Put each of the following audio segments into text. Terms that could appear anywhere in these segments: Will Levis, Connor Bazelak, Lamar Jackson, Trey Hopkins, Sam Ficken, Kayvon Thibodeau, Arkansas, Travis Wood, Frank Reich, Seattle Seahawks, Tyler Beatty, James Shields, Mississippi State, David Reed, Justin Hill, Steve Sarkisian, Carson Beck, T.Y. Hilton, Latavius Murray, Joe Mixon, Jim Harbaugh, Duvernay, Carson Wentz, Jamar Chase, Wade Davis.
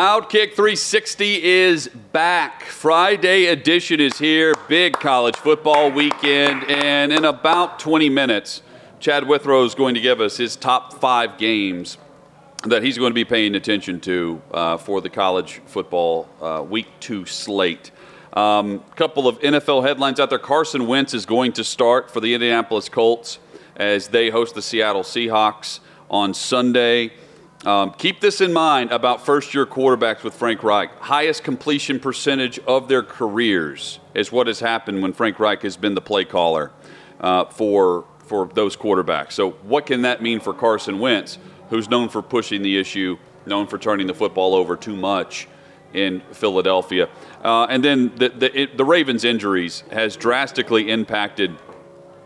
Outkick 360 is back. Friday edition is here. Big college football weekend. And in about 20 minutes, Chad Withrow is going to give us his top five games that he's going to be paying attention to for the college football week two slate. Couple of NFL headlines out there. Carson Wentz is going to start for the Indianapolis Colts as they host the Seattle Seahawks on Sunday. Keep this in mind about first-year quarterbacks with Frank Reich. Highest completion percentage of their careers is what has happened when Frank Reich has been the play caller for those quarterbacks. So what can that mean for Carson Wentz, who's known for pushing the issue, known for turning the football over too much in Philadelphia? And then the Ravens' injuries has drastically impacted.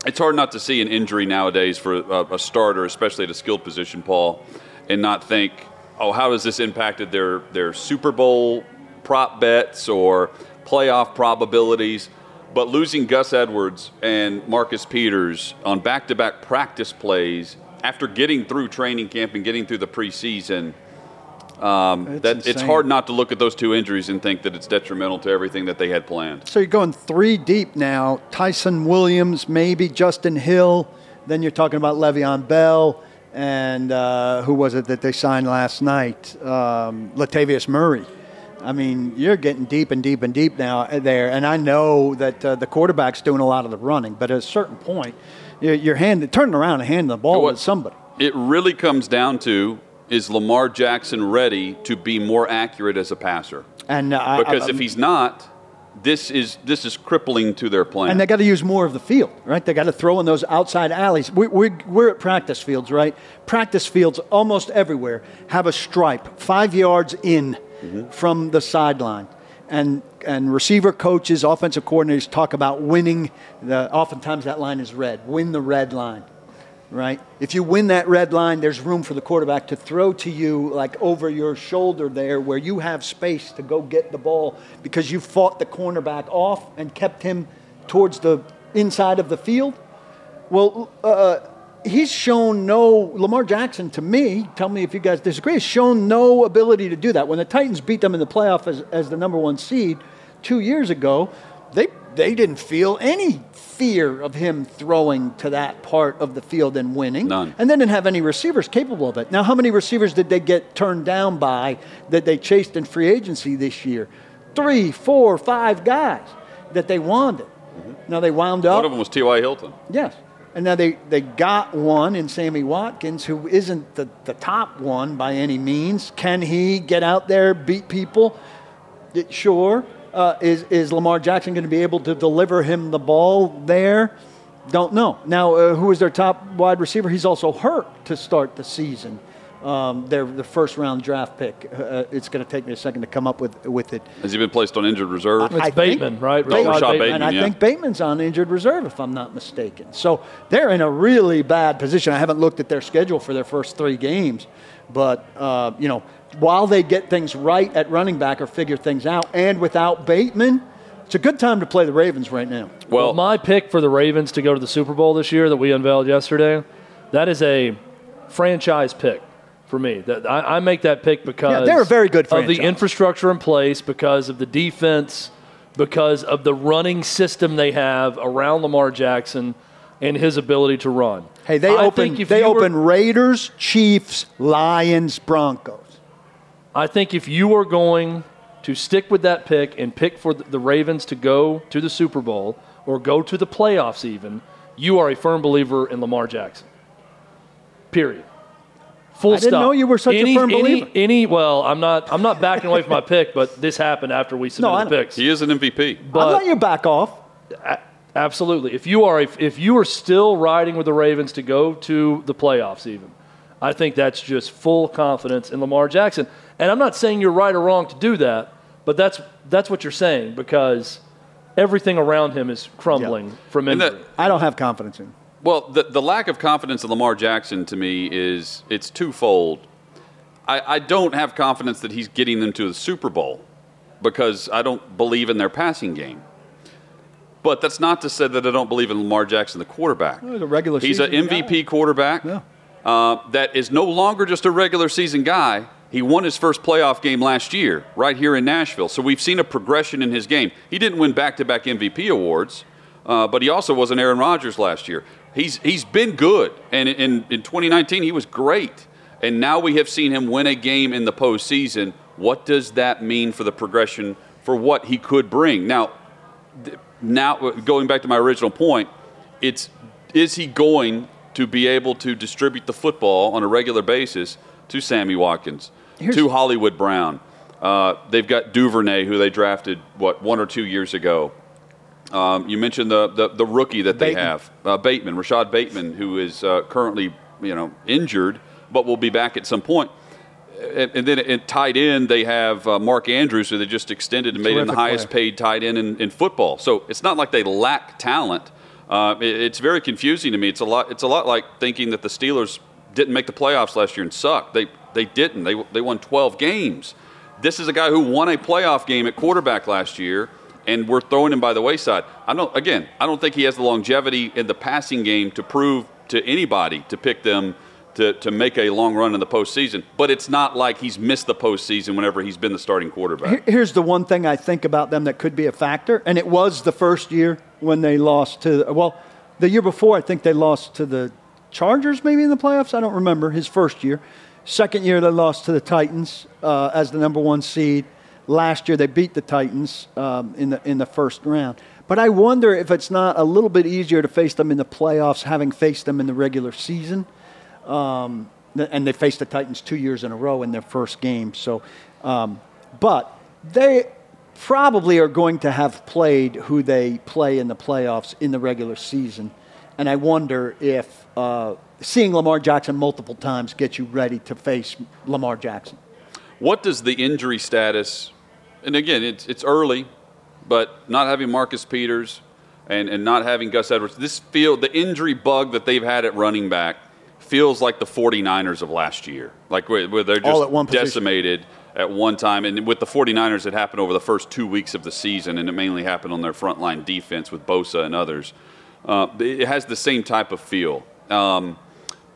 It's hard not to see an injury nowadays for a starter, especially at a skilled position, Paul, and not think, oh, how has this impacted their Super Bowl prop bets or playoff probabilities? But losing Gus Edwards and Marcus Peters on back-to-back practice plays after getting through training camp and getting through the preseason, it's hard not to look at those two injuries and think that it's detrimental to everything that they had planned. So you're going three deep now. Tyson Williams, maybe Justin Hill. Then you're talking about Le'Veon Bell. And who was it that they signed last night? Latavius Murray. I mean, you're getting deep and deep and deep now there. And I know that the quarterback's doing a lot of the running, but at a certain point, you're turning around and handing the ball to somebody. It really comes down to, is Lamar Jackson ready to be more accurate as a passer? And because if he's not, this is crippling to their plan. And they got to use more of the field, right? They got to throw in those outside alleys. We're at practice fields, right? Practice fields almost everywhere have a stripe 5 yards in from the sideline. And receiver coaches, offensive coordinators talk about winning. Oftentimes that line is red. Win the red line, right? If you win that red line, there's room for the quarterback to throw to you like over your shoulder there where you have space to go get the ball because you fought the cornerback off and kept him towards the inside of the field. Well, he's shown Lamar Jackson, to me, tell me if you guys disagree, has shown no ability to do that. When the Titans beat them in the playoff as the number one seed 2 years ago, they didn't feel any fear of him throwing to that part of the field and winning. None. And they didn't have any receivers capable of it. Now, how many receivers did they get turned down by that they chased in free agency this year? 3, 4, 5 guys that they wanted. Mm-hmm. Now, they wound up. One of them was T.Y. Hilton. Yes. And now they got one in Sammy Watkins, who isn't the top one by any means. Can he get out there, beat people? Sure. Is Lamar Jackson going to be able to deliver him the ball there? Don't know. Now, who is their top wide receiver? He's also hurt to start the season. The first-round draft pick. It's going to take me a second to come up with it. Has he been placed on injured reserve? It's Bateman, right? Rashad Bateman, and I think Bateman's on injured reserve, if I'm not mistaken. So they're in a really bad position. I haven't looked at their schedule for their first three games. But, while they get things right at running back or figure things out, and without Bateman, it's a good time to play the Ravens right now. Well, my pick for the Ravens to go to the Super Bowl this year that we unveiled yesterday, that is a franchise pick. For me, that I make that pick because they're a very good franchise. Of the infrastructure in place, because of the defense, because of the running system they have around Lamar Jackson and his ability to run. Hey, they open Raiders, Chiefs, Lions, Broncos. I think if you are going to stick with that pick and pick for the Ravens to go to the Super Bowl or go to the playoffs even, you are a firm believer in Lamar Jackson. Period. Full stop. I didn't know you were such a firm believer. I'm not backing away from my pick, but this happened after we submitted picks. He is an MVP. But I'll let you back off. Absolutely. If you are still riding with the Ravens to go to the playoffs even, I think that's just full confidence in Lamar Jackson. And I'm not saying you're right or wrong to do that, but that's what you're saying, because everything around him is crumbling from injury. I don't have confidence in him. Well, the lack of confidence in Lamar Jackson to me is it's twofold. I don't have confidence that he's getting them to the Super Bowl because I don't believe in their passing game. But that's not to say that I don't believe in Lamar Jackson, the quarterback. Well, the regular season he's an MVP guy. Quarterback that is no longer just a regular season guy. He won his first playoff game last year right here in Nashville. So we've seen a progression in his game. He didn't win back-to-back MVP awards, but he also wasn't Aaron Rodgers last year. He's been good, and in 2019 he was great. And now we have seen him win a game in the postseason. What does that mean for the progression for what he could bring? Now, going back to my original point, is he going to be able to distribute the football on a regular basis to Sammy Watkins, to Hollywood Brown? They've got Duvernay, who they drafted, 1 or 2 years ago. You mentioned the rookie that they have, Rashad Bateman, who is currently injured, but will be back at some point. And then at tight end, they have Mark Andrews, who they just extended and made him the highest-paid tight end in football. So it's not like they lack talent. It's very confusing to me. It's a lot like thinking that the Steelers didn't make the playoffs last year and sucked. They didn't. They won 12 games. This is a guy who won a playoff game at quarterback last year, and we're throwing him by the wayside. I don't think he has the longevity in the passing game to prove to anybody to pick them to make a long run in the postseason. But it's not like he's missed the postseason whenever he's been the starting quarterback. Here's the one thing I think about them that could be a factor, and it was the first year when they lost to – well, the year before I think they lost to the Chargers maybe in the playoffs. I don't remember his first year. Second year they lost to the Titans as the number one seed. Last year they beat the Titans in the first round. But I wonder if it's not a little bit easier to face them in the playoffs, having faced them in the regular season. And they faced the Titans 2 years in a row in their first game. So, but they probably are going to have played who they play in the playoffs in the regular season. And I wonder if seeing Lamar Jackson multiple times gets you ready to face Lamar Jackson. What does the injury status, and again, it's early, but not having Marcus Peters and not having Gus Edwards, the injury bug that they've had at running back, feels like the 49ers of last year, like where they're just decimated at one time. And with the 49ers, it happened over the first 2 weeks of the season, and it mainly happened on their frontline defense with Bosa and others. It has the same type of feel.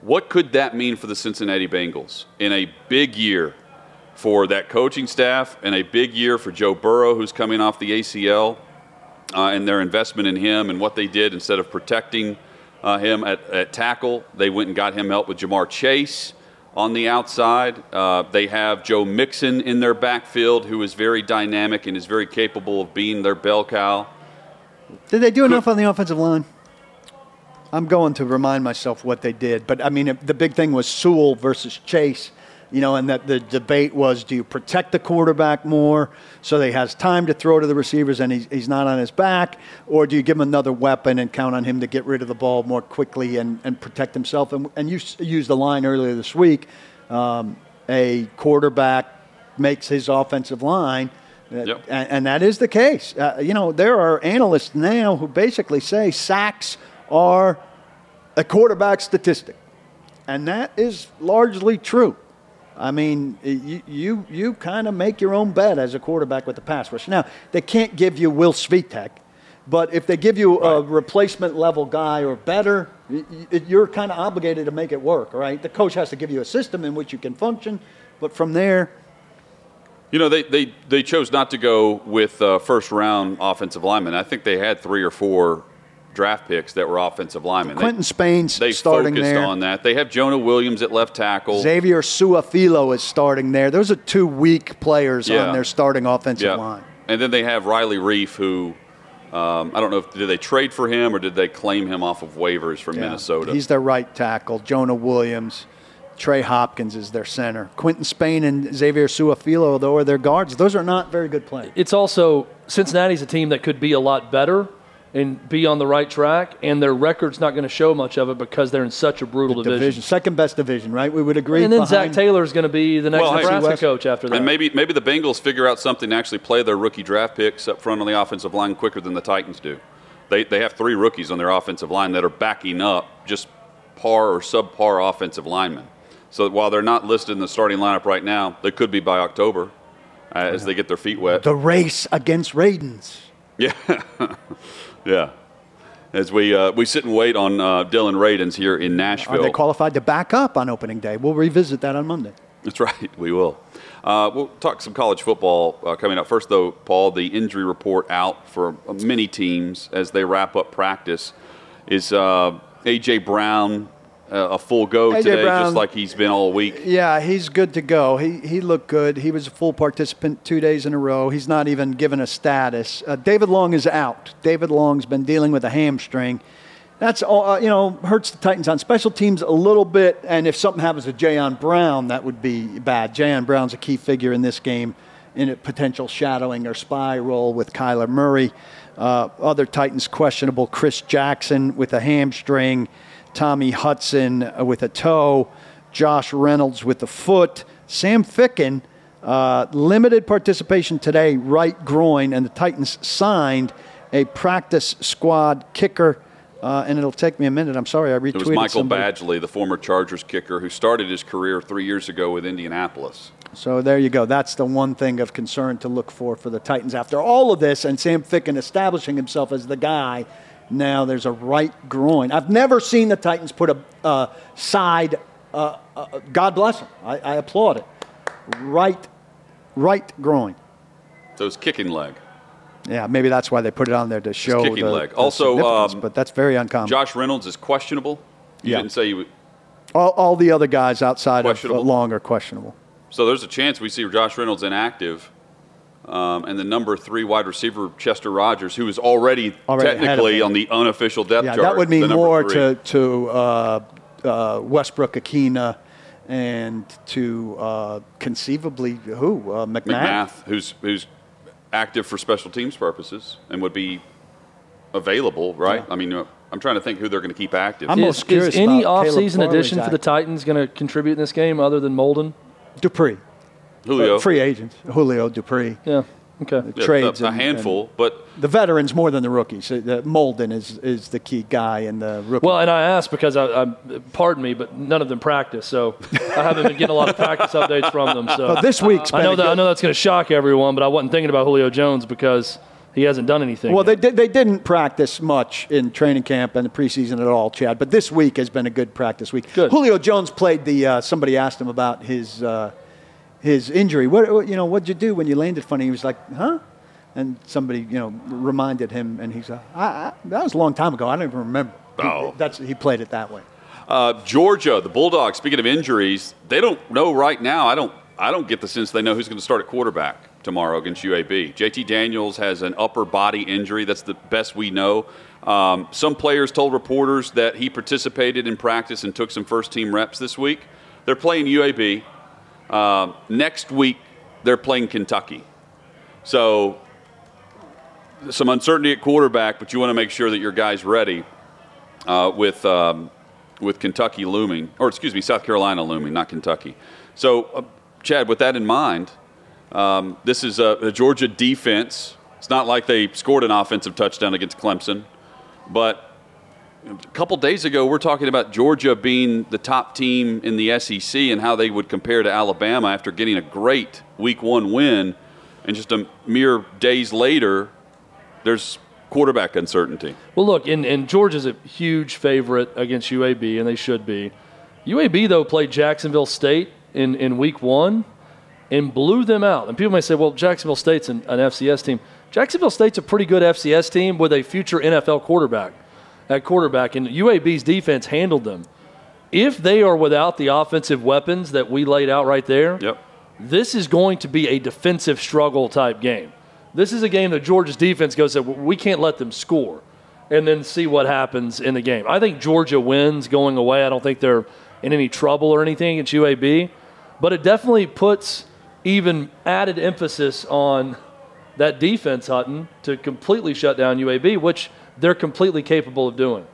What could that mean for the Cincinnati Bengals in a big year for that coaching staff and a big year for Joe Burrow, who's coming off the ACL, and their investment in him and what they did instead of protecting him at tackle. They went and got him help with Jamar Chase on the outside. They have Joe Mixon in their backfield, who is very dynamic and is very capable of being their bell cow. Did they do enough on the offensive line? I'm going to remind myself what they did. But, I mean, the big thing was Sewell versus Chase, and that the debate was, do you protect the quarterback more so that he has time to throw to the receivers and he's not on his back, or do you give him another weapon and count on him to get rid of the ball more quickly and protect himself? And you used the line earlier this week, a quarterback makes his offensive line, and that is the case. There are analysts now who basically say sacks are a quarterback statistic, and that is largely true. I mean, you kind of make your own bet as a quarterback with the pass rush. Now, they can't give you Will Svitek, but if they give you a replacement-level guy or better, you're kind of obligated to make it work, right? The coach has to give you a system in which you can function, but from there... They chose not to go with first-round offensive linemen. I think they had 3 or 4 draft picks that were offensive linemen. Quentin Spain's starting there. They focused on that. They have Jonah Williams at left tackle. Xavier Suafilo is starting there. Those are 2 weak players on their starting offensive line. And then they have Riley Reif, who I don't know if did they trade for him or did they claim him off of waivers from Minnesota. He's their right tackle. Jonah Williams, Trey Hopkins is their center. Quentin Spain and Xavier Suafilo, though, are their guards. Those are not very good players. It's also Cincinnati's a team that could be a lot better. and be on the right track, and their record's not going to show much of it because they're in such a brutal division. Second best division, right? We would agree. And then Zach Taylor's going to be the next Nebraska coach after that. And maybe the Bengals figure out something to actually play their rookie draft picks up front on the offensive line quicker than the Titans do. They have three rookies on their offensive line that are backing up just par or subpar offensive linemen. So while they're not listed in the starting lineup right now, they could be by October as they get their feet wet. The race against Raidens. Yeah. Yeah. As we sit and wait on Dylan Raidens here in Nashville. Are they qualified to back up on opening day? We'll revisit that on Monday. That's right. We will. We'll talk some college football coming up. First, though, Paul, the injury report out for many teams as they wrap up practice is A.J. Brown. A full go today, just like he's been all week. Yeah, he's good to go. He looked good. He was a full participant 2 days in a row. He's not even given a status. David Long is out. David Long's been dealing with a hamstring. That's all, hurts the Titans on special teams a little bit. And if something happens to Jayon Brown, that would be bad. Jayon Brown's a key figure in this game in a potential shadowing or spy role with Kyler Murray. Other Titans questionable. Chris Jackson with a hamstring. Tommy Hudson with a toe, Josh Reynolds with a foot, Sam Ficken, limited participation today, right groin, and the Titans signed a practice squad kicker, and it'll take me a minute. I'm sorry, I retweeted somebody. It was Michael Badgley, the former Chargers kicker, who started his career 3 years ago with Indianapolis. So there you go. That's the one thing of concern to look for the Titans after all of this, and Sam Ficken establishing himself as the guy. Now there's a right groin. I've never seen the Titans put a side, God bless them, I applaud it, right groin. So it's kicking leg. Yeah, maybe that's why they put it on there to show it's kicking leg. Also, but that's very uncommon. Josh Reynolds is questionable. You didn't say you would. All the other guys outside of Long are questionable. So there's a chance we see Josh Reynolds inactive. And the number 3 wide receiver, Chester Rogers, who is already technically on the unofficial depth chart. That would mean more to Westbrook Akina and to conceivably who? McMath, who's active for special teams purposes and would be available, right? Yeah. I mean, I'm trying to think who they're going to keep active. I'm most curious about any offseason addition for the Titans going to contribute in this game other than Molden? Dupree. Julio. Free agents. Julio Dupree. Yeah. Okay. Trades. A handful, but the veterans more than the rookies. Molden is the key guy in the rookie. Well, and I asked because pardon me, but none of them practice, so I haven't been getting a lot of practice updates from them. So this week's. I know that's going to shock everyone, but I wasn't thinking about Julio Jones because he hasn't done anything. Well, yet. They didn't practice much in training camp and the preseason at all, Chad. But this week has been a good practice week. Good. Julio Jones played the. Somebody asked him about his. His injury. What'd you do when you landed funny? He was like, huh? And somebody, reminded him, and he's like, that was a long time ago. I don't even remember. Oh. He played it that way. Georgia, the Bulldogs, speaking of injuries, they don't know right now. I don't get the sense they know who's going to start at quarterback tomorrow against UAB. JT Daniels has an upper body injury. That's the best we know. Some players told reporters that he participated in practice and took some first-team reps this week. They're playing UAB. Next week, they're playing Kentucky. So, some uncertainty at quarterback, but you want to make sure that your guy's ready with Kentucky looming. Or, excuse me, South Carolina looming, not Kentucky. So, Chad, with that in mind, this is a Georgia defense. It's not like they scored an offensive touchdown against Clemson. But a couple days ago, we're talking about Georgia being the top team in the SEC and how they would compare to Alabama after getting a great Week 1 win. And just a mere days later, there's quarterback uncertainty. Well, look, and Georgia's a huge favorite against UAB, and they should be. UAB, though, played Jacksonville State in Week 1 and blew them out. And people may say, well, Jacksonville State's an FCS team. Jacksonville State's a pretty good FCS team with a future NFL quarterback. At quarterback, and UAB's defense handled them. If they are without the offensive weapons that we laid out right there, This is going to be a defensive struggle type game. This is a game that Georgia's defense goes, we can't let them score, and then see what happens in the game. I think Georgia wins going away. I don't think they're in any trouble or anything at UAB, but it definitely puts even added emphasis on that defense, Hutton, to completely shut down UAB, which they're completely capable of doing.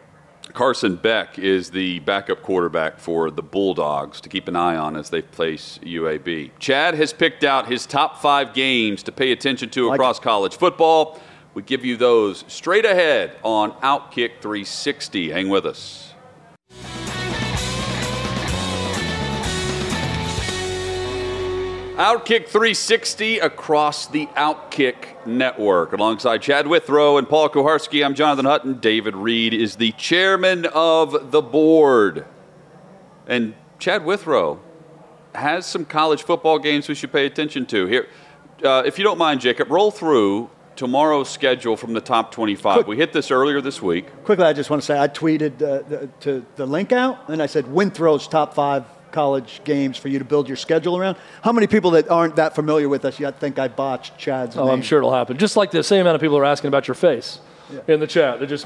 Carson Beck is the backup quarterback for the Bulldogs to keep an eye on as they face UAB. Chad has picked out his top 5 games to pay attention to across college football. We give you those straight ahead on Outkick 360. Hang with us. Outkick 360 across the Outkick network. Alongside Chad Withrow and Paul Kuharski, I'm Jonathan Hutton. David Reed is the chairman of the board. And Chad Withrow has some college football games we should pay attention to. Here, if you don't mind, Jacob, roll through tomorrow's schedule from the top 25. We hit this earlier this week. Quickly, I just want to say I tweeted the link out, and I said Withrow's top 5 college games for you to build your schedule around. How many people that aren't that familiar with us yet think I botched Chad's name? I'm sure it'll happen. Just like the same amount of people are asking about your face in the chat. They're just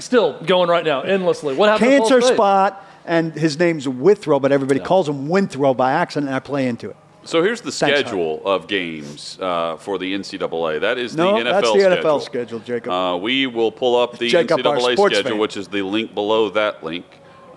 still going right now, endlessly. What happened? Cancer spot, and his name's Withrow, but everybody calls him Winthrow by accident, and I play into it. So here's the schedule of games for the NCAA. That is the NFL schedule. No, that's the NFL schedule, Jacob. We will pull up the NCAA schedule, which is the link below that link.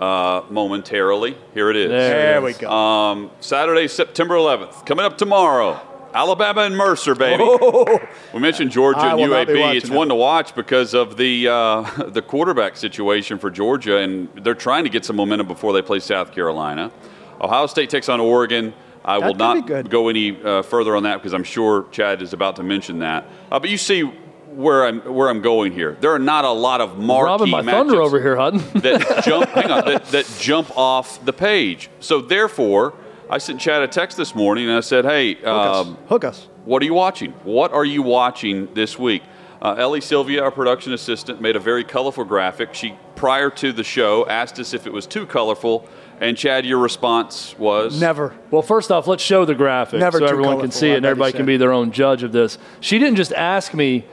Momentarily. Here it is. There we go. Saturday, September 11th. Coming up tomorrow, Alabama and Mercer, baby. Oh. We mentioned Georgia and UAB. It's one to watch because of the quarterback situation for Georgia, and they're trying to get some momentum before they play South Carolina. Ohio State takes on Oregon. I will not go any further on that because I'm sure Chad is about to mention that. But you see where I'm going here. There are not a lot of marquee matches over here, Hutton. that jump off the page. So therefore, I sent Chad a text this morning and I said, "Hey, hook us. What are you watching? What are you watching this week?" Ellie Sylvia, our production assistant, made a very colorful graphic. She, prior to the show, asked us if it was too colorful. And, Chad, your response was? Never. Well, first off, let's show the graphic so everyone can see it and everybody can be their own judge of this. She didn't just ask me,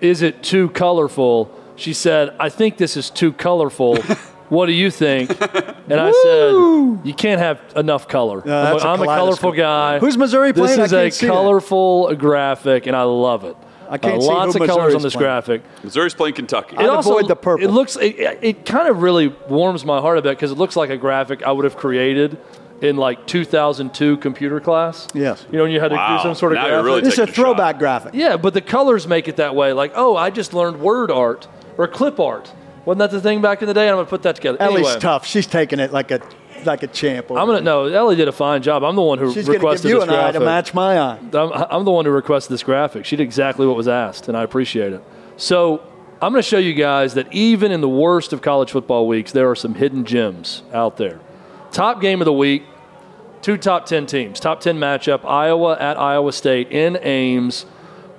is it too colorful? She said, I think this is too colorful. What do you think? And I said, you can't have enough color. I'm a colorful guy. Who's Missouri playing? This is a colorful graphic, and I love it. I can't see lots of colors on this graphic. Missouri's playing Kentucky. I'd avoid the purple. It kind of really warms my heart a bit because it looks like a graphic I would have created in like 2002 computer class. Yes. You know, when you had to do some sort of graphic. Really it's a throwback graphic. Yeah, but the colors make it that way. Like, I just learned word art or clip art. Wasn't that the thing back in the day? I'm going to put that together. Ellie's tough. She's taking it like a champ. Ellie did a fine job. I'm the one who requested this graphic. She's going to give you an eye to match my eye. I'm the one who requested this graphic. She did exactly what was asked, and I appreciate it. So I'm going to show you guys that even in the worst of college football weeks, there are some hidden gems out there. Top game of the week, two top 10 teams. Top 10 matchup, Iowa at Iowa State in Ames.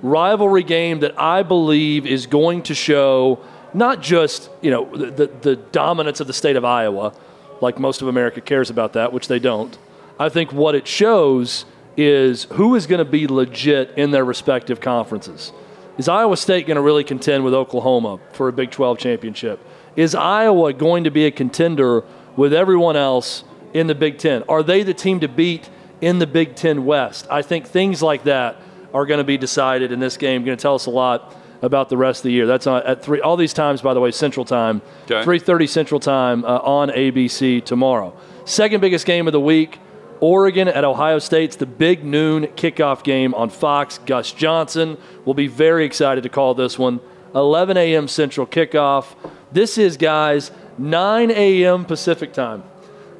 Rivalry game that I believe is going to show not just, the dominance of the state of Iowa, like most of America cares about that, which they don't. I think what it shows is who is going to be legit in their respective conferences. Is Iowa State going to really contend with Oklahoma for a Big 12 championship? Is Iowa going to be a contender with everyone else in the Big Ten? Are they the team to beat in the Big Ten West? I think things like that are going to be decided in this game. Going to tell us a lot about the rest of the year. That's on, at 3, all these times, by the way, Central Time, 3:30 Central Time on ABC tomorrow. Second biggest game of the week, Oregon at Ohio State's the big noon kickoff game on Fox. Gus Johnson will be very excited to call this one. 11 a.m. Central kickoff. This is, guys, 9 a.m. Pacific Time.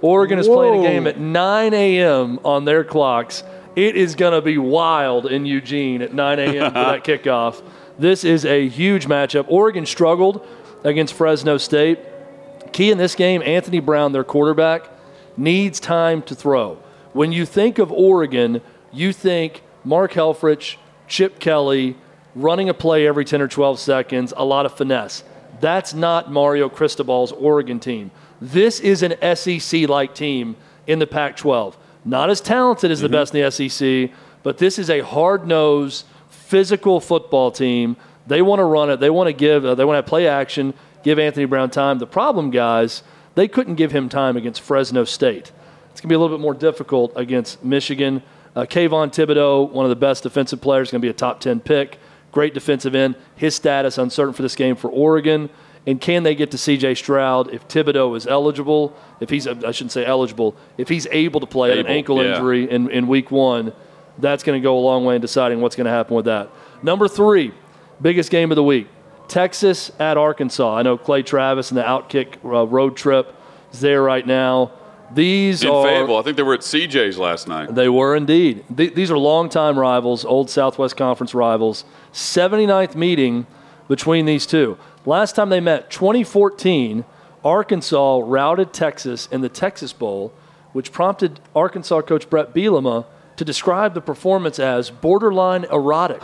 Oregon is playing a game at 9 a.m. on their clocks. It is going to be wild in Eugene at 9 a.m. for that kickoff. This is a huge matchup. Oregon struggled against Fresno State. Key in this game, Anthony Brown, their quarterback, needs time to throw. When you think of Oregon, you think Mark Helfrich, Chip Kelly, running a play every 10 or 12 seconds, a lot of finesse. That's not Mario Cristobal's Oregon team. This is an SEC-like team in the Pac-12. Not as talented as the best in the SEC, but this is a hard-nosed, physical football team. They want to run it. They want to play action, give Anthony Brown time. The problem, guys, they couldn't give him time against Fresno State. It's going to be a little bit more difficult against Michigan. Kayvon Thibodeau, one of the best defensive players, going to be a top 10 pick. great defensive end. His status uncertain for this game for Oregon. And can they get to C.J. Stroud if Thibodeau is eligible? If he's – I shouldn't say eligible. If he's able to play an ankle injury in week one, that's going to go a long way in deciding what's going to happen with that. Number three, biggest game of the week, Texas at Arkansas. I know Clay Travis and the Outkick road trip is there right now. These in are – in Fayetteville. I think they were at CJ's last night. They were indeed. These are longtime rivals, old Southwest Conference rivals. 79th meeting between these two. Last time they met, 2014, Arkansas routed Texas in the Texas Bowl, which prompted Arkansas coach Brett Bielema to describe the performance as borderline erotic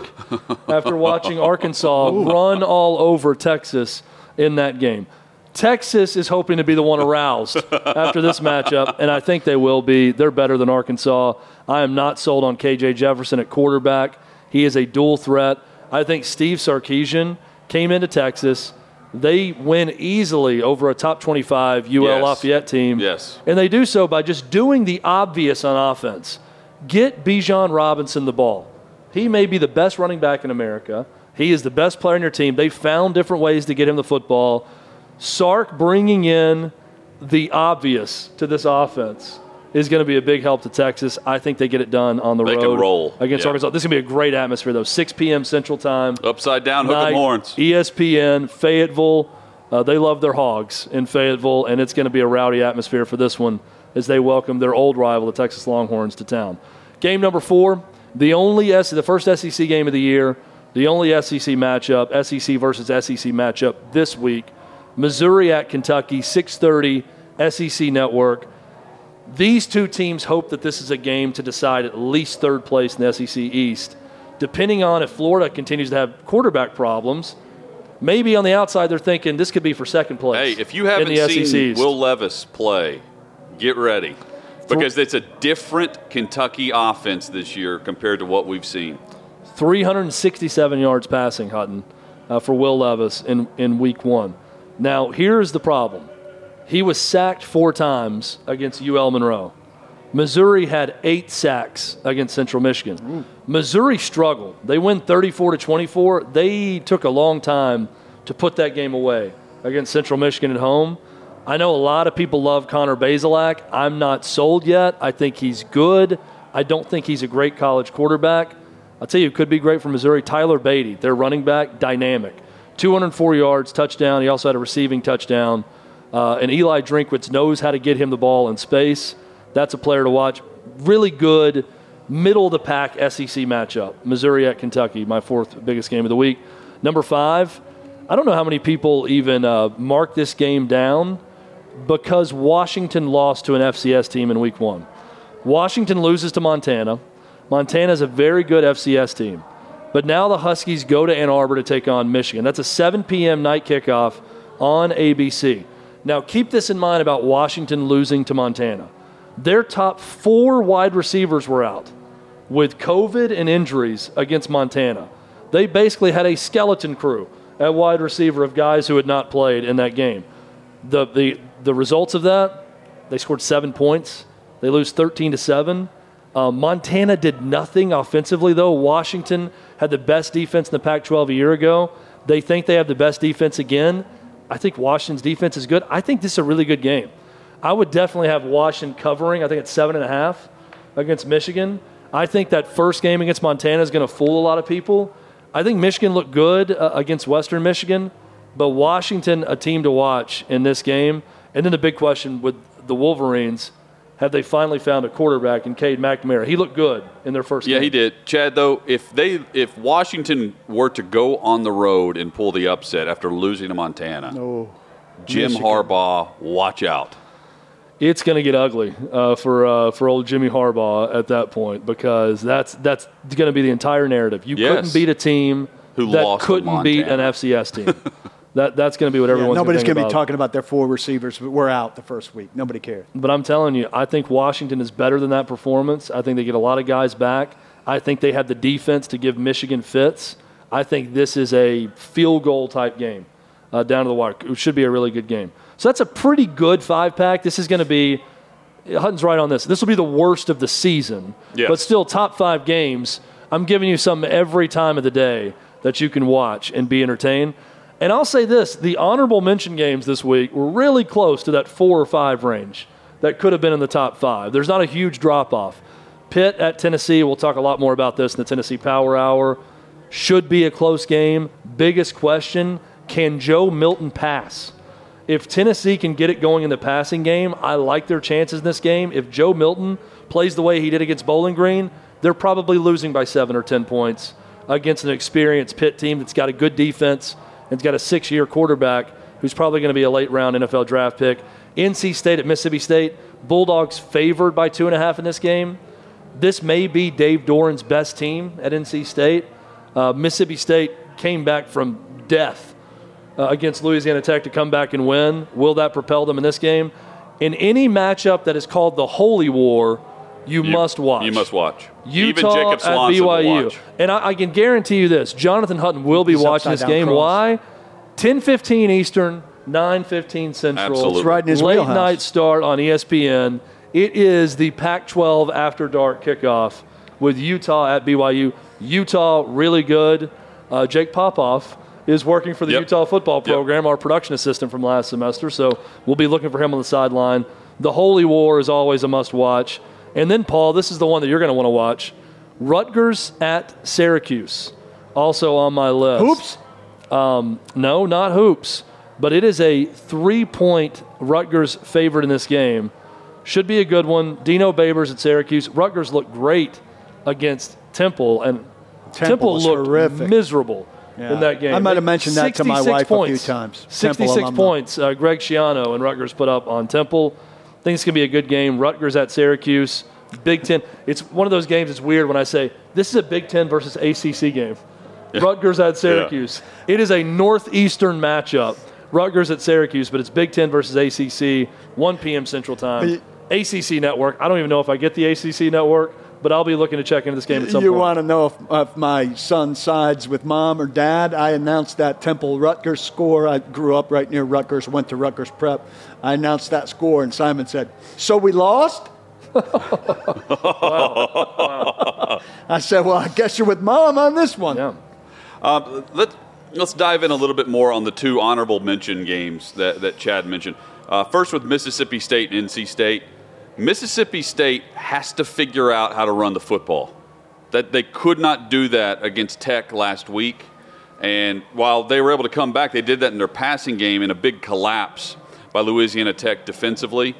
after watching Arkansas run all over Texas in that game. Texas is hoping to be the one aroused after this matchup, and I think they will be. They're better than Arkansas. I am not sold on K.J. Jefferson at quarterback. He is a dual threat. I think Steve Sarkisian came into Texas. They win easily over a top 25 UL Lafayette team. Yes. And they do so by just doing the obvious on offense. Get Bijan Robinson the ball. He may be the best running back in America. He is the best player on your team. They found different ways to get him the football. Sark bringing in the obvious to this offense is going to be a big help to Texas. I think they get it done on the road. They can roll. Against Arkansas. This is going to be a great atmosphere, though. 6 p.m. Central Time. Upside down, hook and horns. ESPN, Fayetteville. They love their hogs in Fayetteville, and it's going to be a rowdy atmosphere for this one as they welcome their old rival, the Texas Longhorns, to town. Game number four, the first SEC game of the year, the only SEC matchup, SEC versus SEC matchup this week. Missouri at Kentucky, 6:30, SEC Network. These two teams hope that this is a game to decide at least third place in the SEC East. Depending on if Florida continues to have quarterback problems, maybe on the outside they're thinking this could be for second place. Hey, if you haven't seen Will Levis play, get ready. Because it's a different Kentucky offense this year compared to what we've seen. 367 yards passing, Hutton, for Will Levis in week one. Now, here's the problem. He was sacked 4 times against UL Monroe. Missouri had 8 sacks against Central Michigan. Missouri struggled. They win 34-24. They took a long time to put that game away against Central Michigan at home. I know a lot of people love Connor Bazelak. I'm not sold yet. I think he's good. I don't think he's a great college quarterback. I'll tell you, it could be great for Missouri. Tyler Beatty, their running back, dynamic. 204 yards, touchdown. He also had a receiving touchdown. And Eli Drinkwitz knows how to get him the ball in space. That's a player to watch. Really good, middle-of-the-pack SEC matchup. Missouri at Kentucky, my fourth biggest game of the week. Number 5, I don't know how many people even mark this game down because Washington lost to an FCS team in week one. Washington loses to Montana. Montana's a very good FCS team. But now the Huskies go to Ann Arbor to take on Michigan. That's a 7 p.m. night kickoff on ABC. Now, keep this in mind about Washington losing to Montana. Their top 4 wide receivers were out with COVID and injuries against Montana. They basically had a skeleton crew at wide receiver of guys who had not played in that game. The results of that, they scored 7 points. They lose 13-7. Montana did nothing offensively, though. Washington had the best defense in the Pac-12 a year ago. They think they have the best defense again. I think Washington's defense is good. I think this is a really good game. I would definitely have Washington covering. I think it's 7.5 against Michigan. I think that first game against Montana is going to fool a lot of people. I think Michigan looked good against Western Michigan, but Washington, a team to watch in this game. And then the big question with the Wolverines, have they finally found a quarterback in Cade McNamara? He looked good in their first game. Yeah, he did. Chad, though, if Washington were to go on the road and pull the upset after losing to Montana, Jim Michigan. Harbaugh, watch out. It's going to get ugly for old Jimmy Harbaugh at that point because that's going to be the entire narrative. You couldn't beat a team who that couldn't beat an FCS team. That's going to be what everyone's going to think about. Nobody's going to be talking about their 4 receivers, but we're out the first week. Nobody cares. But I'm telling you, I think Washington is better than that performance. I think they get a lot of guys back. I think they have the defense to give Michigan fits. I think this is a field goal type game down to the wire. It should be a really good game. So that's a pretty good 5-pack. This is going to be – Hutton's right on this. This will be the worst of the season. Yes. But still, top 5 games, I'm giving you some every time of the day that you can watch and be entertained. And I'll say this, the honorable mention games this week were really close to that 4 or 5 range that could have been in the top 5. There's not a huge drop-off. Pitt at Tennessee, we'll talk a lot more about this in the Tennessee Power Hour, should be a close game. Biggest question, can Joe Milton pass? If Tennessee can get it going in the passing game, I like their chances in this game. If Joe Milton plays the way he did against Bowling Green, they're probably losing by 7 or 10 points against an experienced Pitt team that's got a good defense and it's got a 6-year quarterback who's probably going to be a late-round NFL draft pick. NC State at Mississippi State, Bulldogs favored by 2.5 in this game. This may be Dave Doran's best team at NC State. Mississippi State came back from death against Louisiana Tech to come back and win. Will that propel them in this game? In any matchup that is called the Holy War, you must watch. You must watch. Utah at BYU. And I can guarantee you this, Jonathan Hutton will be watching this game. Cross. Why? 10:15 Eastern, 9:15 Central. Absolutely. It's right in his wheelhouse. Late night start on ESPN. It is the Pac-12 after dark kickoff with Utah at BYU. Utah, really good. Jake Popoff is working for the Utah football program, our production assistant from last semester, so we'll be looking for him on the sideline. The Holy War is always a must-watch. And then, Paul, this is the one that you're going to want to watch. Rutgers at Syracuse, also on my list. Hoops? No, not hoops, but it is a 3-point Rutgers favorite in this game. Should be a good one. Dino Babers at Syracuse. Rutgers looked great against Temple, and Temple looked horrific. Miserable in that game. I might have mentioned that to my wife a few times. 66 points Greg Schiano and Rutgers put up on Temple. I think it's going to be a good game. Rutgers at Syracuse, Big Ten. It's one of those games that's weird when I say, this is a Big Ten versus ACC game. Rutgers at Syracuse. Yeah. It is a Northeastern matchup. Rutgers at Syracuse, but it's Big Ten versus ACC, 1 p.m. Central Time. ACC Network. I don't even know if I get the ACC Network, but I'll be looking to check into this game at some point. You want to know if my son sides with mom or dad? I announced that Temple-Rutgers score. I grew up right near Rutgers, went to Rutgers Prep. I announced that score, and Simon said, "So we lost?" Wow. I said, "Well, I guess you're with mom on this one." Yeah. Let's dive in a little bit more on the two honorable mention games that Chad mentioned. First with Mississippi State and NC State. Mississippi State has to figure out how to run the football. That they could not do that against Tech last week. And while they were able to come back, they did that in their passing game in a big collapse by Louisiana Tech defensively.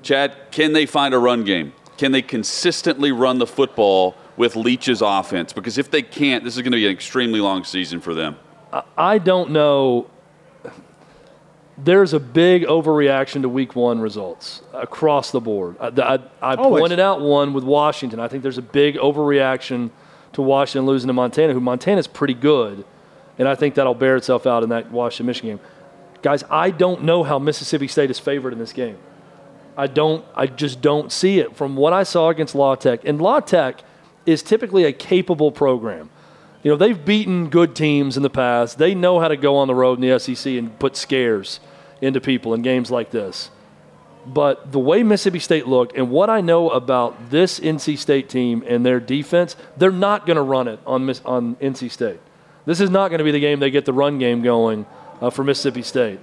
Chad, can they find a run game? Can they consistently run the football with Leach's offense? Because if they can't, this is going to be an extremely long season for them. I don't know. There's a big overreaction to Week 1 results across the board. I pointed out one with Washington. I think there's a big overreaction to Washington losing to Montana, who Montana's pretty good, and I think that'll bear itself out in that Washington-Michigan game. Guys, I don't know how Mississippi State is favored in this game. I just don't see it from what I saw against La Tech. And La Tech is typically a capable program. You know, they've beaten good teams in the past. They know how to go on the road in the SEC and put scares into people in games like this. But the way Mississippi State looked and what I know about this NC State team and their defense, they're not going to run it on NC State. This is not going to be the game they get the run game going for Mississippi State.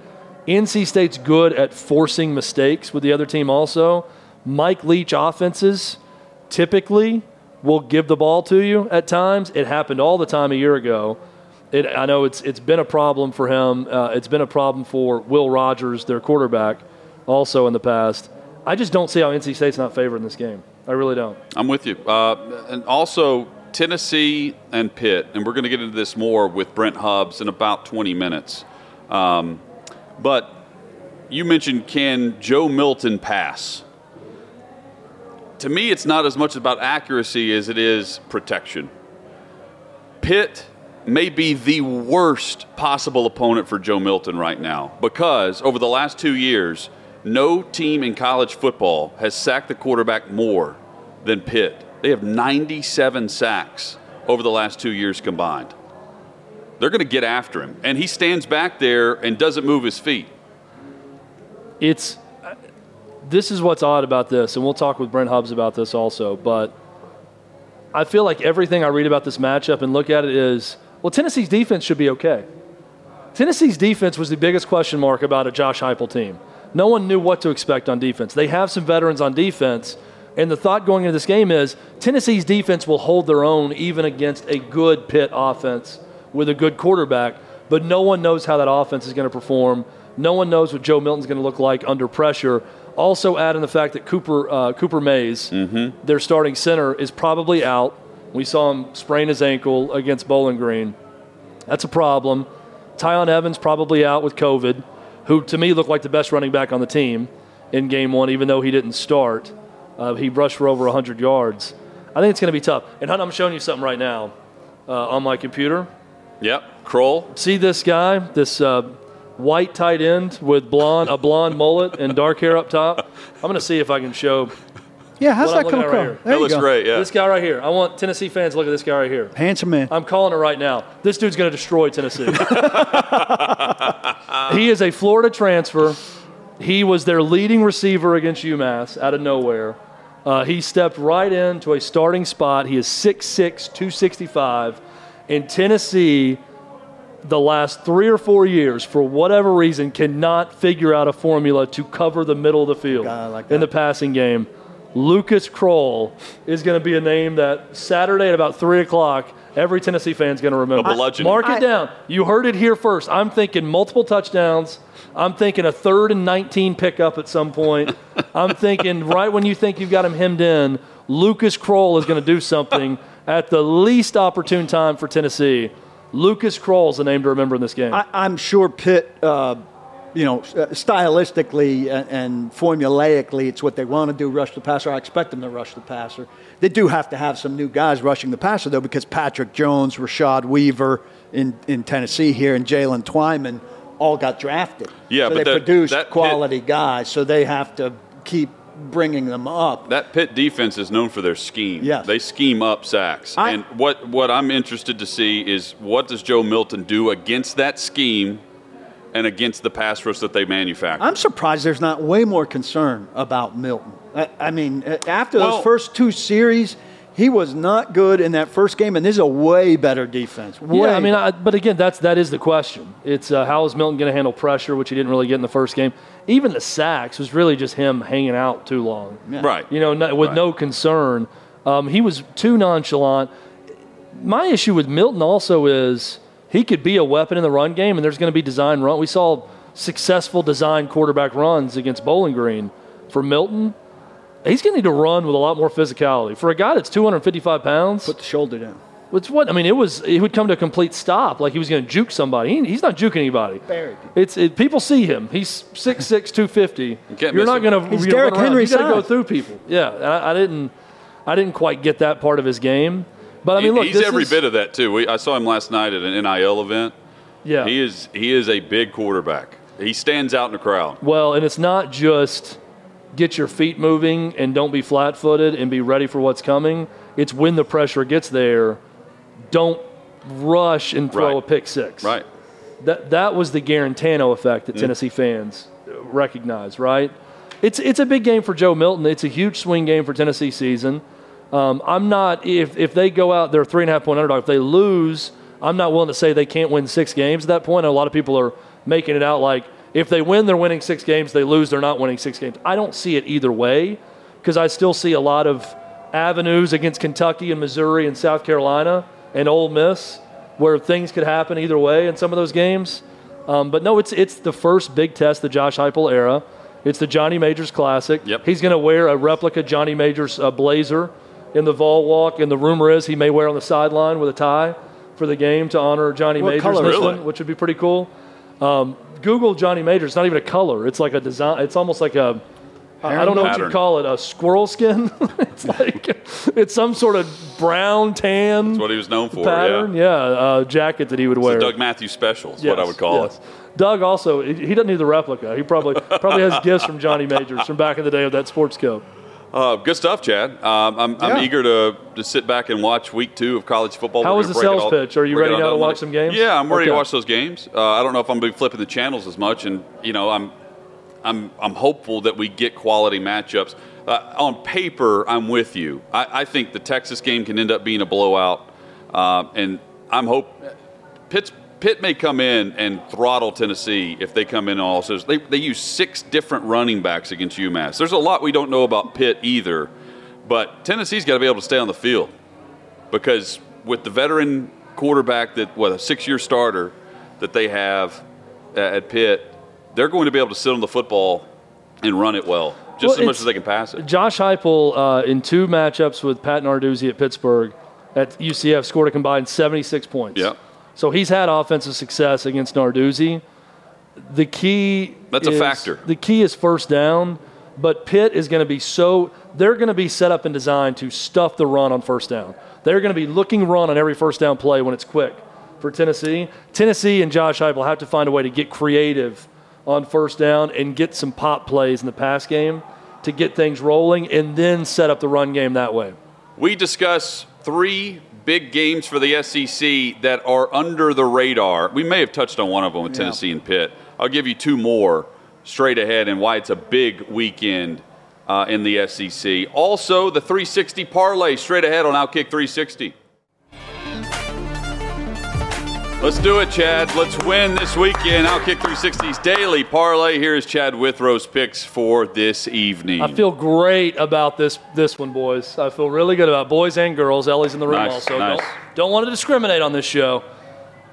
NC State's good at forcing mistakes with the other team also. Mike Leach offenses typically will give the ball to you at times. It happened all the time a year ago. I know it's been a problem for him. It's been a problem for Will Rogers, their quarterback, also in the past. I just don't see how NC State's not favored in this game. I really don't. I'm with you. And also Tennessee and Pitt, and we're going to get into this more with Brent Hubbs in about 20 minutes. But you mentioned, can Joe Milton pass? To me, it's not as much about accuracy as it is protection. Pitt may be the worst possible opponent for Joe Milton right now because over the last 2 years, no team in college football has sacked the quarterback more than Pitt. They have 97 sacks over the last 2 years combined. They're going to get after him, and he stands back there and doesn't move his feet. This is what's odd about this, and we'll talk with Brent Hubbs about this also, but I feel like everything I read about this matchup and look at it is Well, Tennessee's defense should be okay. Tennessee's defense was the biggest question mark about a Josh Heupel team. No one knew what to expect on defense. They have some veterans on defense, and the thought going into this game is Tennessee's defense will hold their own even against a good Pitt offense with a good quarterback, but no one knows how that offense is going to perform. No one knows what Joe Milton's going to look like under pressure. Also add in the fact that Cooper Mays, their starting center, is probably out. We saw him sprain his ankle against Bowling Green. That's a problem. Tyon Evans probably out with COVID, who to me looked like the best running back on the team in game one, even though he didn't start. He rushed for over 100 yards. I think it's going to be tough. And Hunt, I'm showing you something right now on my computer. Yep, Kroll. See this guy, this white tight end with a blonde mullet and dark hair up top? I'm going to see if I can show. Yeah, how's that come across? That looks great, yeah. This guy right here. I want Tennessee fans to look at this guy right here. Handsome man. I'm calling it right now. This dude's going to destroy Tennessee. He is a Florida transfer. He was their leading receiver against UMass out of nowhere. He stepped right into a starting spot. He is 6'6", 265. In Tennessee, the last 3 or 4 years, for whatever reason, cannot figure out a formula to cover the middle of the field in the passing game. Lucas Kroll is going to be a name that Saturday at about 3 o'clock, every Tennessee fan is going to remember. Mark it down. You heard it here first. I'm thinking multiple touchdowns. I'm thinking a 3rd and 19 pickup at some point. I'm thinking right when you think you've got him hemmed in, Lucas Kroll is going to do something at the least opportune time for Tennessee. Lucas Kroll is the name to remember in this game. I'm sure Pitt stylistically and formulaically, it's what they want to do, rush the passer. I expect them to rush the passer. They do have to have some new guys rushing the passer, though, because Patrick Jones, Rashad Weaver in Tennessee here, and Jalen Twyman all got drafted. Yeah, so but they produced quality guys, so they have to keep bringing them up. That Pitt defense is known for their scheme. Yes. They scheme up sacks. And what I'm interested to see is what does Joe Milton do against that scheme and against the pass rush that they manufacture. I'm surprised there's not way more concern about Milton. I mean, after those first two series, he was not good in that first game, and this is a way better defense. Yeah, I mean, but again, that is the question. It's how is Milton going to handle pressure, which he didn't really get in the first game. Even the sacks was really just him hanging out too long. Yeah. Right. You know, no concern. He was too nonchalant. My issue with Milton also is he could be a weapon in the run game, and there's going to be design run. We saw successful design quarterback runs against Bowling Green. For Milton, he's going to need to run with a lot more physicality. For a guy that's 255 pounds. Put the shoulder down. He would come to a complete stop like he was going to juke somebody. He's not juking anybody. People see him. He's 6'6", 250. You're not going to Derrick Henry. He's got to go through people. Yeah, I didn't quite get that part of his game. But I mean, look, he's every bit of that too. I saw him last night at an NIL event. Yeah, he is a big quarterback. He stands out in the crowd. Well, and it's not just get your feet moving and don't be flat-footed and be ready for what's coming. It's when the pressure gets there, don't rush and throw a pick six. Right. That was the Garantano effect that Tennessee fans recognize. Right. It's a big game for Joe Milton. It's a huge swing game for Tennessee season. I'm not – if they go out, they're 3.5-point underdog. If they lose, I'm not willing to say they can't win 6 games at that point. A lot of people are making it out like if they win, they're winning 6 games. They lose, they're not winning 6 games. I don't see it either way because I still see a lot of avenues against Kentucky and Missouri and South Carolina and Ole Miss where things could happen either way in some of those games. But, no, it's the first big test, the Josh Heupel era. It's the Johnny Majors Classic. Yep. He's going to wear a replica Johnny Majors blazer in the vol walk, and the rumor is he may wear on the sideline with a tie for the game to honor Johnny Majors, which would be pretty cool. Google Johnny Majors. It's not even a color. It's like a design. It's almost like a, I don't know what you call it, a squirrel skin. It's like it's some sort of brown tan. That's what he was known for, pattern. Yeah. Jacket that he would wear. It's a Doug Matthews special is what I would call it. Doug also, he doesn't need the replica. He probably has gifts from Johnny Majors from back in the day of that sports coat. Good stuff, Chad. I'm eager to sit back and watch week 2 of college football. How was the sales pitch? Are you ready now to watch some games? Yeah, I'm ready to watch those games. I don't know if I'm going to be flipping the channels as much, and you know, I'm hopeful that we get quality matchups. On paper, I'm with you. I think the Texas game can end up being a blowout, and I'm hope Pitt may come in and throttle Tennessee if they come in all. So they use 6 different running backs against UMass. There's a lot we don't know about Pitt either, but Tennessee's got to be able to stay on the field because with the veteran quarterback that a 6-year starter that they have at Pitt, they're going to be able to sit on the football and run it well just as much as they can pass it. Josh Heupel in 2 matchups with Pat Narduzzi at Pittsburgh at UCF scored a combined 76 points. Yeah. So he's had offensive success against Narduzzi. The key is a factor. The key is first down, but Pitt is going to be they're going to be set up and designed to stuff the run on first down. They're going to be looking run on every first down play when it's quick for Tennessee. Tennessee and Josh Heupel have to find a way to get creative on first down and get some pop plays in the pass game to get things rolling and then set up the run game that way. We discuss 3 big games for the SEC that are under the radar. We may have touched on one of them with Tennessee and Pitt. I'll give you 2 more straight ahead and why it's a big weekend in the SEC. Also, the 360 parlay straight ahead on Outkick 360. Let's do it, Chad. Let's win this weekend. Outkick 360's daily parlay. Here's Chad Withrow's picks for this evening. I feel great about this one, boys. I feel really good about boys and girls. Ellie's in the room also. Nice. Don't want to discriminate on this show.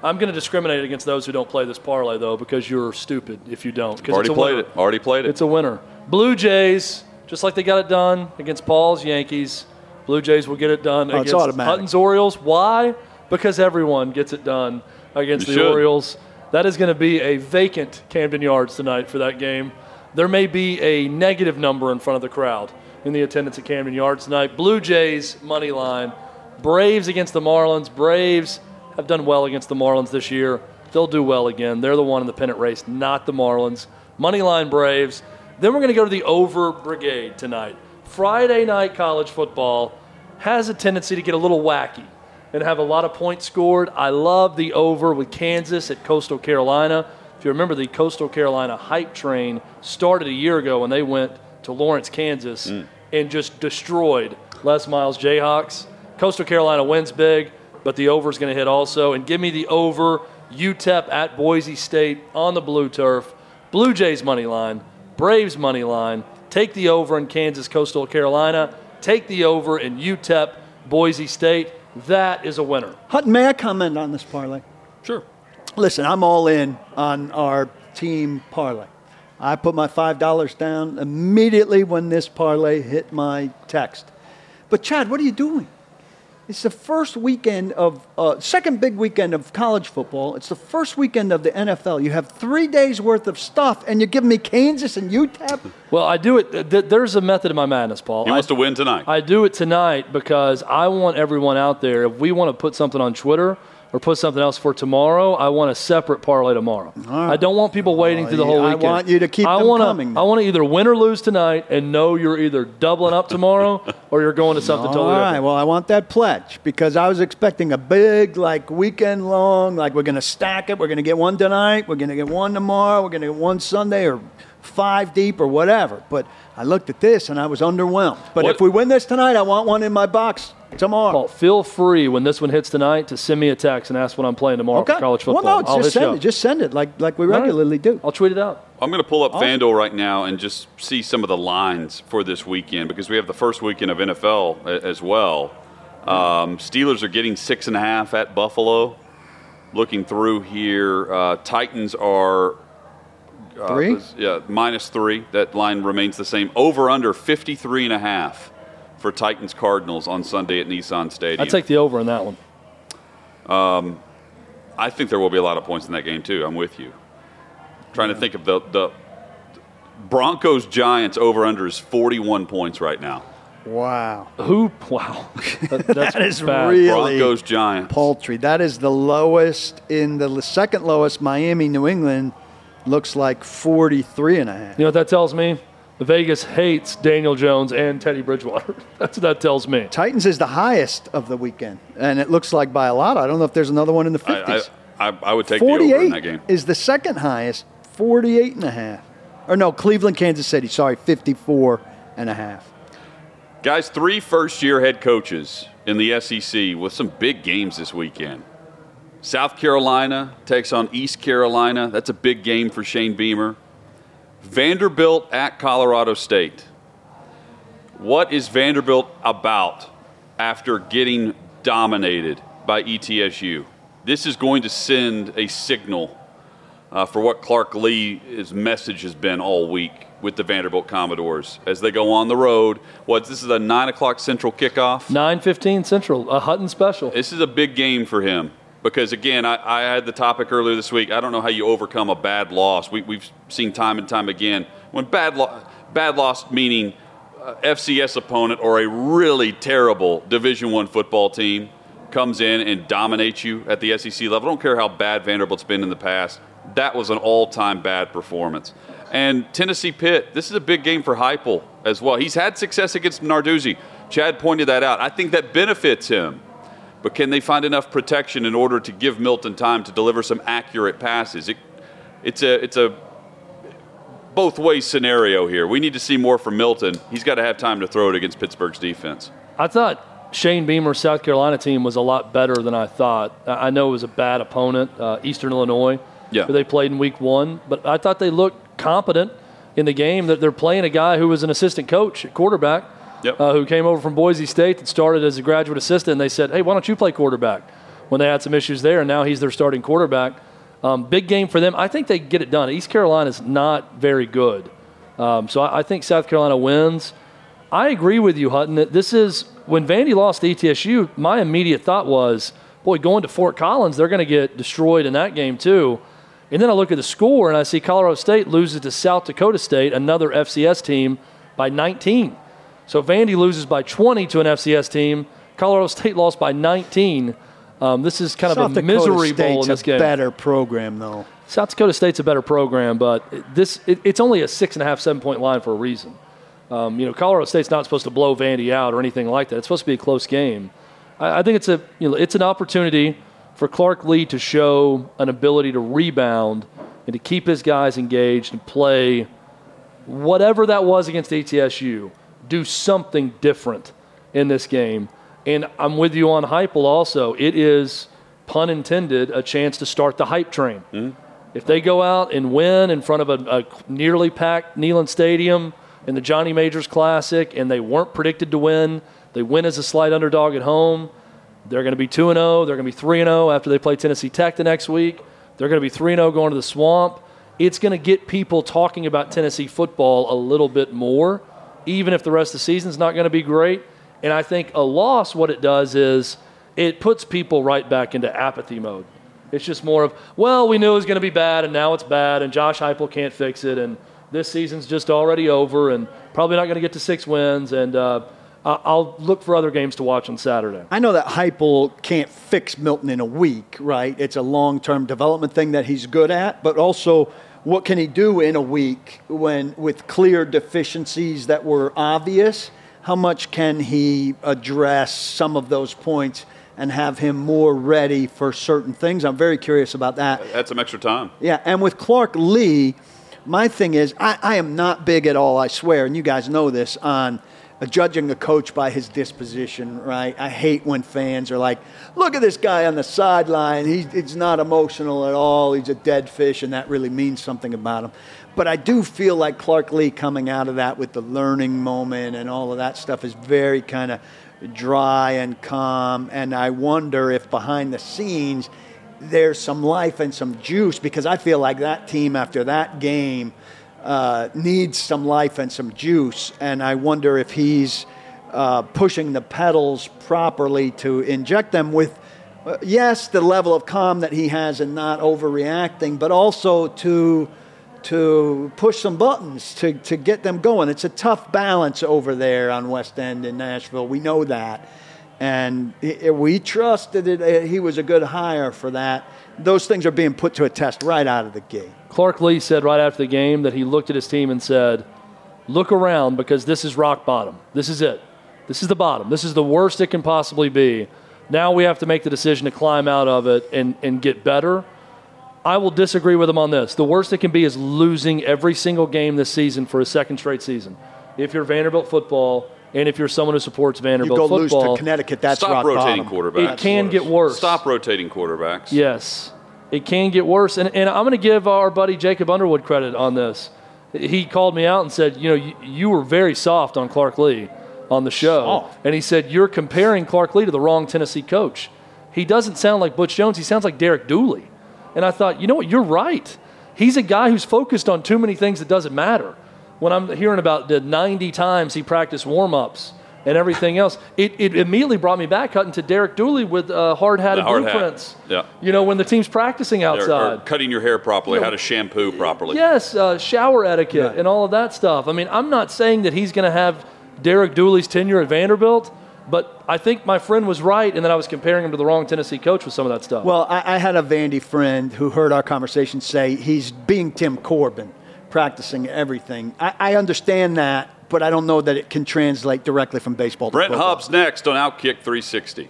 I'm going to discriminate against those who don't play this parlay, though, because you're stupid if you don't. Already played it. It's a winner. Blue Jays, just like they got it done against Paul's Yankees, Blue Jays will get it done against Hutton's Orioles. Why? Because everyone gets it done against the Orioles. That is going to be a vacant Camden Yards tonight for that game. There may be a negative number in front of the crowd in the attendance at Camden Yards tonight. Blue Jays, money line. Braves against the Marlins. Braves have done well against the Marlins this year. They'll do well again. They're the one in the pennant race, not the Marlins. Money line Braves. Then we're going to go to the over brigade tonight. Friday night college football has a tendency to get a little wacky and have a lot of points scored. I love the over with Kansas at Coastal Carolina. If you remember, the Coastal Carolina hype train started a year ago when they went to Lawrence, Kansas, and just destroyed Les Miles Jayhawks. Coastal Carolina wins big, but the over is going to hit also. And give me the over, UTEP at Boise State on the blue turf. Blue Jays money line, Braves money line. Take the over in Kansas, Coastal Carolina. Take the over in UTEP, Boise State. That is a winner. Hutton, may I comment on this parlay? Sure. Listen, I'm all in on our team parlay. I put my $5 down immediately when this parlay hit my text. But, Chad, what are you doing? It's the first weekend of second big weekend of college football. It's the first weekend of the NFL. You have 3 days' worth of stuff, and you're giving me Kansas and UTEP? Well, I do it. There's a method in my madness, Paul. He wants to win tonight. I do it tonight because I want everyone out there, if we want to put something on Twitter or put something else for tomorrow, I want a separate parlay tomorrow. Right. I don't want people waiting through the whole weekend. I want you to keep coming. I want to either win or lose tonight and know you're either doubling up tomorrow or you're going to something totally different. All right, well, I want that pledge because I was expecting a big, weekend long, we're going to stack it. We're going to get one tonight. We're going to get one tomorrow. We're going to get one Sunday or 5 deep or whatever. But I looked at this, and I was underwhelmed. But if we win this tonight, I want one in my box tomorrow. Paul, feel free when this one hits tonight to send me a text and ask what I'm playing tomorrow for college football. Well, no, just send it like we regularly do. I'll tweet it out. I'm going to pull up FanDuel right now and just see some of the lines for this weekend because we have the first weekend of NFL as well. Steelers are getting 6.5 at Buffalo. Looking through here, Titans are -3? Yeah, -3. That line remains the same. Over under 53.5. for Titans-Cardinals on Sunday at Nissan Stadium. I'd take the over on that one. I think there will be a lot of points in that game, too. I'm with you. I'm trying to think of the Broncos-Giants over-under is 41 points right now. Wow. Wow. That is bad. Really Broncos-Giants. Paltry. That is the lowest in the second lowest. Miami-New England looks like 43.5. You know what that tells me? Vegas hates Daniel Jones and Teddy Bridgewater. That's what that tells me. Titans is the highest of the weekend, and it looks like by a lot. I don't know if there's another one in the 50s. I would take the over in that game. 48 is the second highest, 48.5. Or no, Cleveland, Kansas City, sorry, 54.5. Guys, 3 first-year head coaches in the SEC with some big games this weekend. South Carolina takes on East Carolina. That's a big game for Shane Beamer. Vanderbilt at Colorado State. What is Vanderbilt about after getting dominated by ETSU? This is going to send a signal for what Clark Lee's message has been all week with the Vanderbilt Commodores as they go on the road. This is a 9 o'clock Central kickoff? 9:15 Central, a Hutton special. This is a big game for him because, again, I had the topic earlier this week. I don't know how you overcome a bad loss. We've seen time and time again. When bad loss meaning FCS opponent or a really terrible Division I football team comes in and dominates you at the SEC level. I don't care how bad Vanderbilt's been in the past. That was an all-time bad performance. And Tennessee Pitt, this is a big game for Heupel as well. He's had success against Narduzzi. Chad pointed that out. I think that benefits him. But can they find enough protection in order to give Milton time to deliver some accurate passes? It's a both-way scenario here. We need to see more from Milton. He's got to have time to throw it against Pittsburgh's defense. I thought Shane Beamer's South Carolina team was a lot better than I thought. I know it was a bad opponent, Eastern Illinois, who they played in week one. But I thought they looked competent in the game. That they're playing a guy who was an assistant coach at quarterback who came over from Boise State and started as a graduate assistant. And they said, hey, why don't you play quarterback? When they had some issues there, and now he's their starting quarterback. Big game for them. I think they get it done. East Carolina's not very good. So I think South Carolina wins. I agree with you, Hutton, that this is – when Vandy lost to ETSU, my immediate thought was, boy, going to Fort Collins, they're going to get destroyed in that game too. And then I look at the score, and I see Colorado State loses to South Dakota State, another FCS team, by 19. So Vandy loses by 20 to an FCS team. Colorado State lost by 19. This is kind of a misery bowl in this game. South Dakota State's a better program, though. South Dakota State's a better program, but it's only a 6.5, 7-point line for a reason. Colorado State's not supposed to blow Vandy out or anything like that. It's supposed to be a close game. I think it's it's an opportunity for Clark Lee to show an ability to rebound and to keep his guys engaged and play whatever that was against ETSU. Do something different in this game. And I'm with you on Heupel also. It is, pun intended, a chance to start the hype train. Mm-hmm. If they go out and win in front of a nearly packed Neyland Stadium in the Johnny Majors Classic and they weren't predicted to win, they win as a slight underdog at home, they're going to be 2-0, they're going to be 3-0 after they play Tennessee Tech the next week. They're going to be 3-0 going to the Swamp. It's going to get people talking about Tennessee football a little bit more, even if the rest of the season's not going to be great. And I think a loss, what it does is it puts people right back into apathy mode. It's just more of, well, we knew it was going to be bad, and now it's bad, and Josh Heupel can't fix it, and this season's just already over, and probably not going to get to 6 wins, and I'll look for other games to watch on Saturday. I know that Heupel can't fix Milton in a week, right? It's a long-term development thing that he's good at, but also what can he do in a week when with clear deficiencies that were obvious? How much can he address some of those points and have him more ready for certain things? I'm very curious about that. That's some extra time. Yeah, and with Clark Lee, my thing is I am not big at all, I swear, and you guys know this, on judging a coach by his disposition, right? I hate when fans are like, look at this guy on the sideline. He's not emotional at all. He's a dead fish, and that really means something about him. But I do feel like Clark Lee coming out of that with the learning moment and all of that stuff is very kind of dry and calm. And I wonder if behind the scenes there's some life and some juice, because I feel like that team after that game needs some life and some juice. And I wonder if he's pushing the pedals properly to inject them with, yes, the level of calm that he has and not overreacting, but also to push some buttons, to get them going. It's a tough balance over there on West End in Nashville. We know that. And we trust that he was a good hire for that. Those things are being put to a test right out of the gate. Clark Lee said right after the game that he looked at his team and said, look around because this is rock bottom. This is it. This is the bottom. This is the worst it can possibly be. Now we have to make the decision to climb out of it and get better. I will disagree with him on this. The worst it can be is losing every single game this season for a second straight season. If you're Vanderbilt football And if you're someone who supports Vanderbilt football, you go lose to Connecticut. That's rock bottom. Stop rotating quarterbacks. It can get worse. Stop rotating quarterbacks. Yes, it can get worse. And I'm going to give our buddy Jacob Underwood credit on this. He called me out and said, you know, you were very soft on Clark Lee on the show. Soft. And he said, you're comparing Clark Lee to the wrong Tennessee coach. He doesn't sound like Butch Jones. He sounds like Derek Dooley. And I thought, you know what, you're right. He's a guy who's focused on too many things that doesn't matter. When I'm hearing about the 90 times he practiced warm-ups and everything else, it immediately brought me back, Hutton, to Derek Dooley with hard hat and blueprints. Yeah. You know, when the team's practicing outside. Or cutting your hair properly, you know, how to shampoo properly. Yes, shower etiquette and all of that stuff. I mean, I'm not saying that he's going to have Derek Dooley's tenure at Vanderbilt, but I think my friend was right, and then I was comparing him to the wrong Tennessee coach with some of that stuff. Well, I had a Vandy friend who heard our conversation say he's being Tim Corbin, practicing everything. I understand that, but I don't know that it can translate directly from baseball to Brent football. Hubbs next on Outkick 360.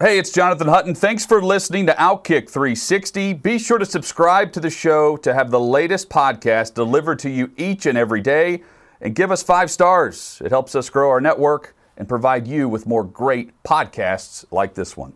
Hey, it's Jonathan Hutton. Thanks for listening to Outkick 360. Be sure to subscribe to the show to have the latest podcast delivered to you each and every day. And give us 5 stars. It helps us grow our network and provide you with more great podcasts like this one.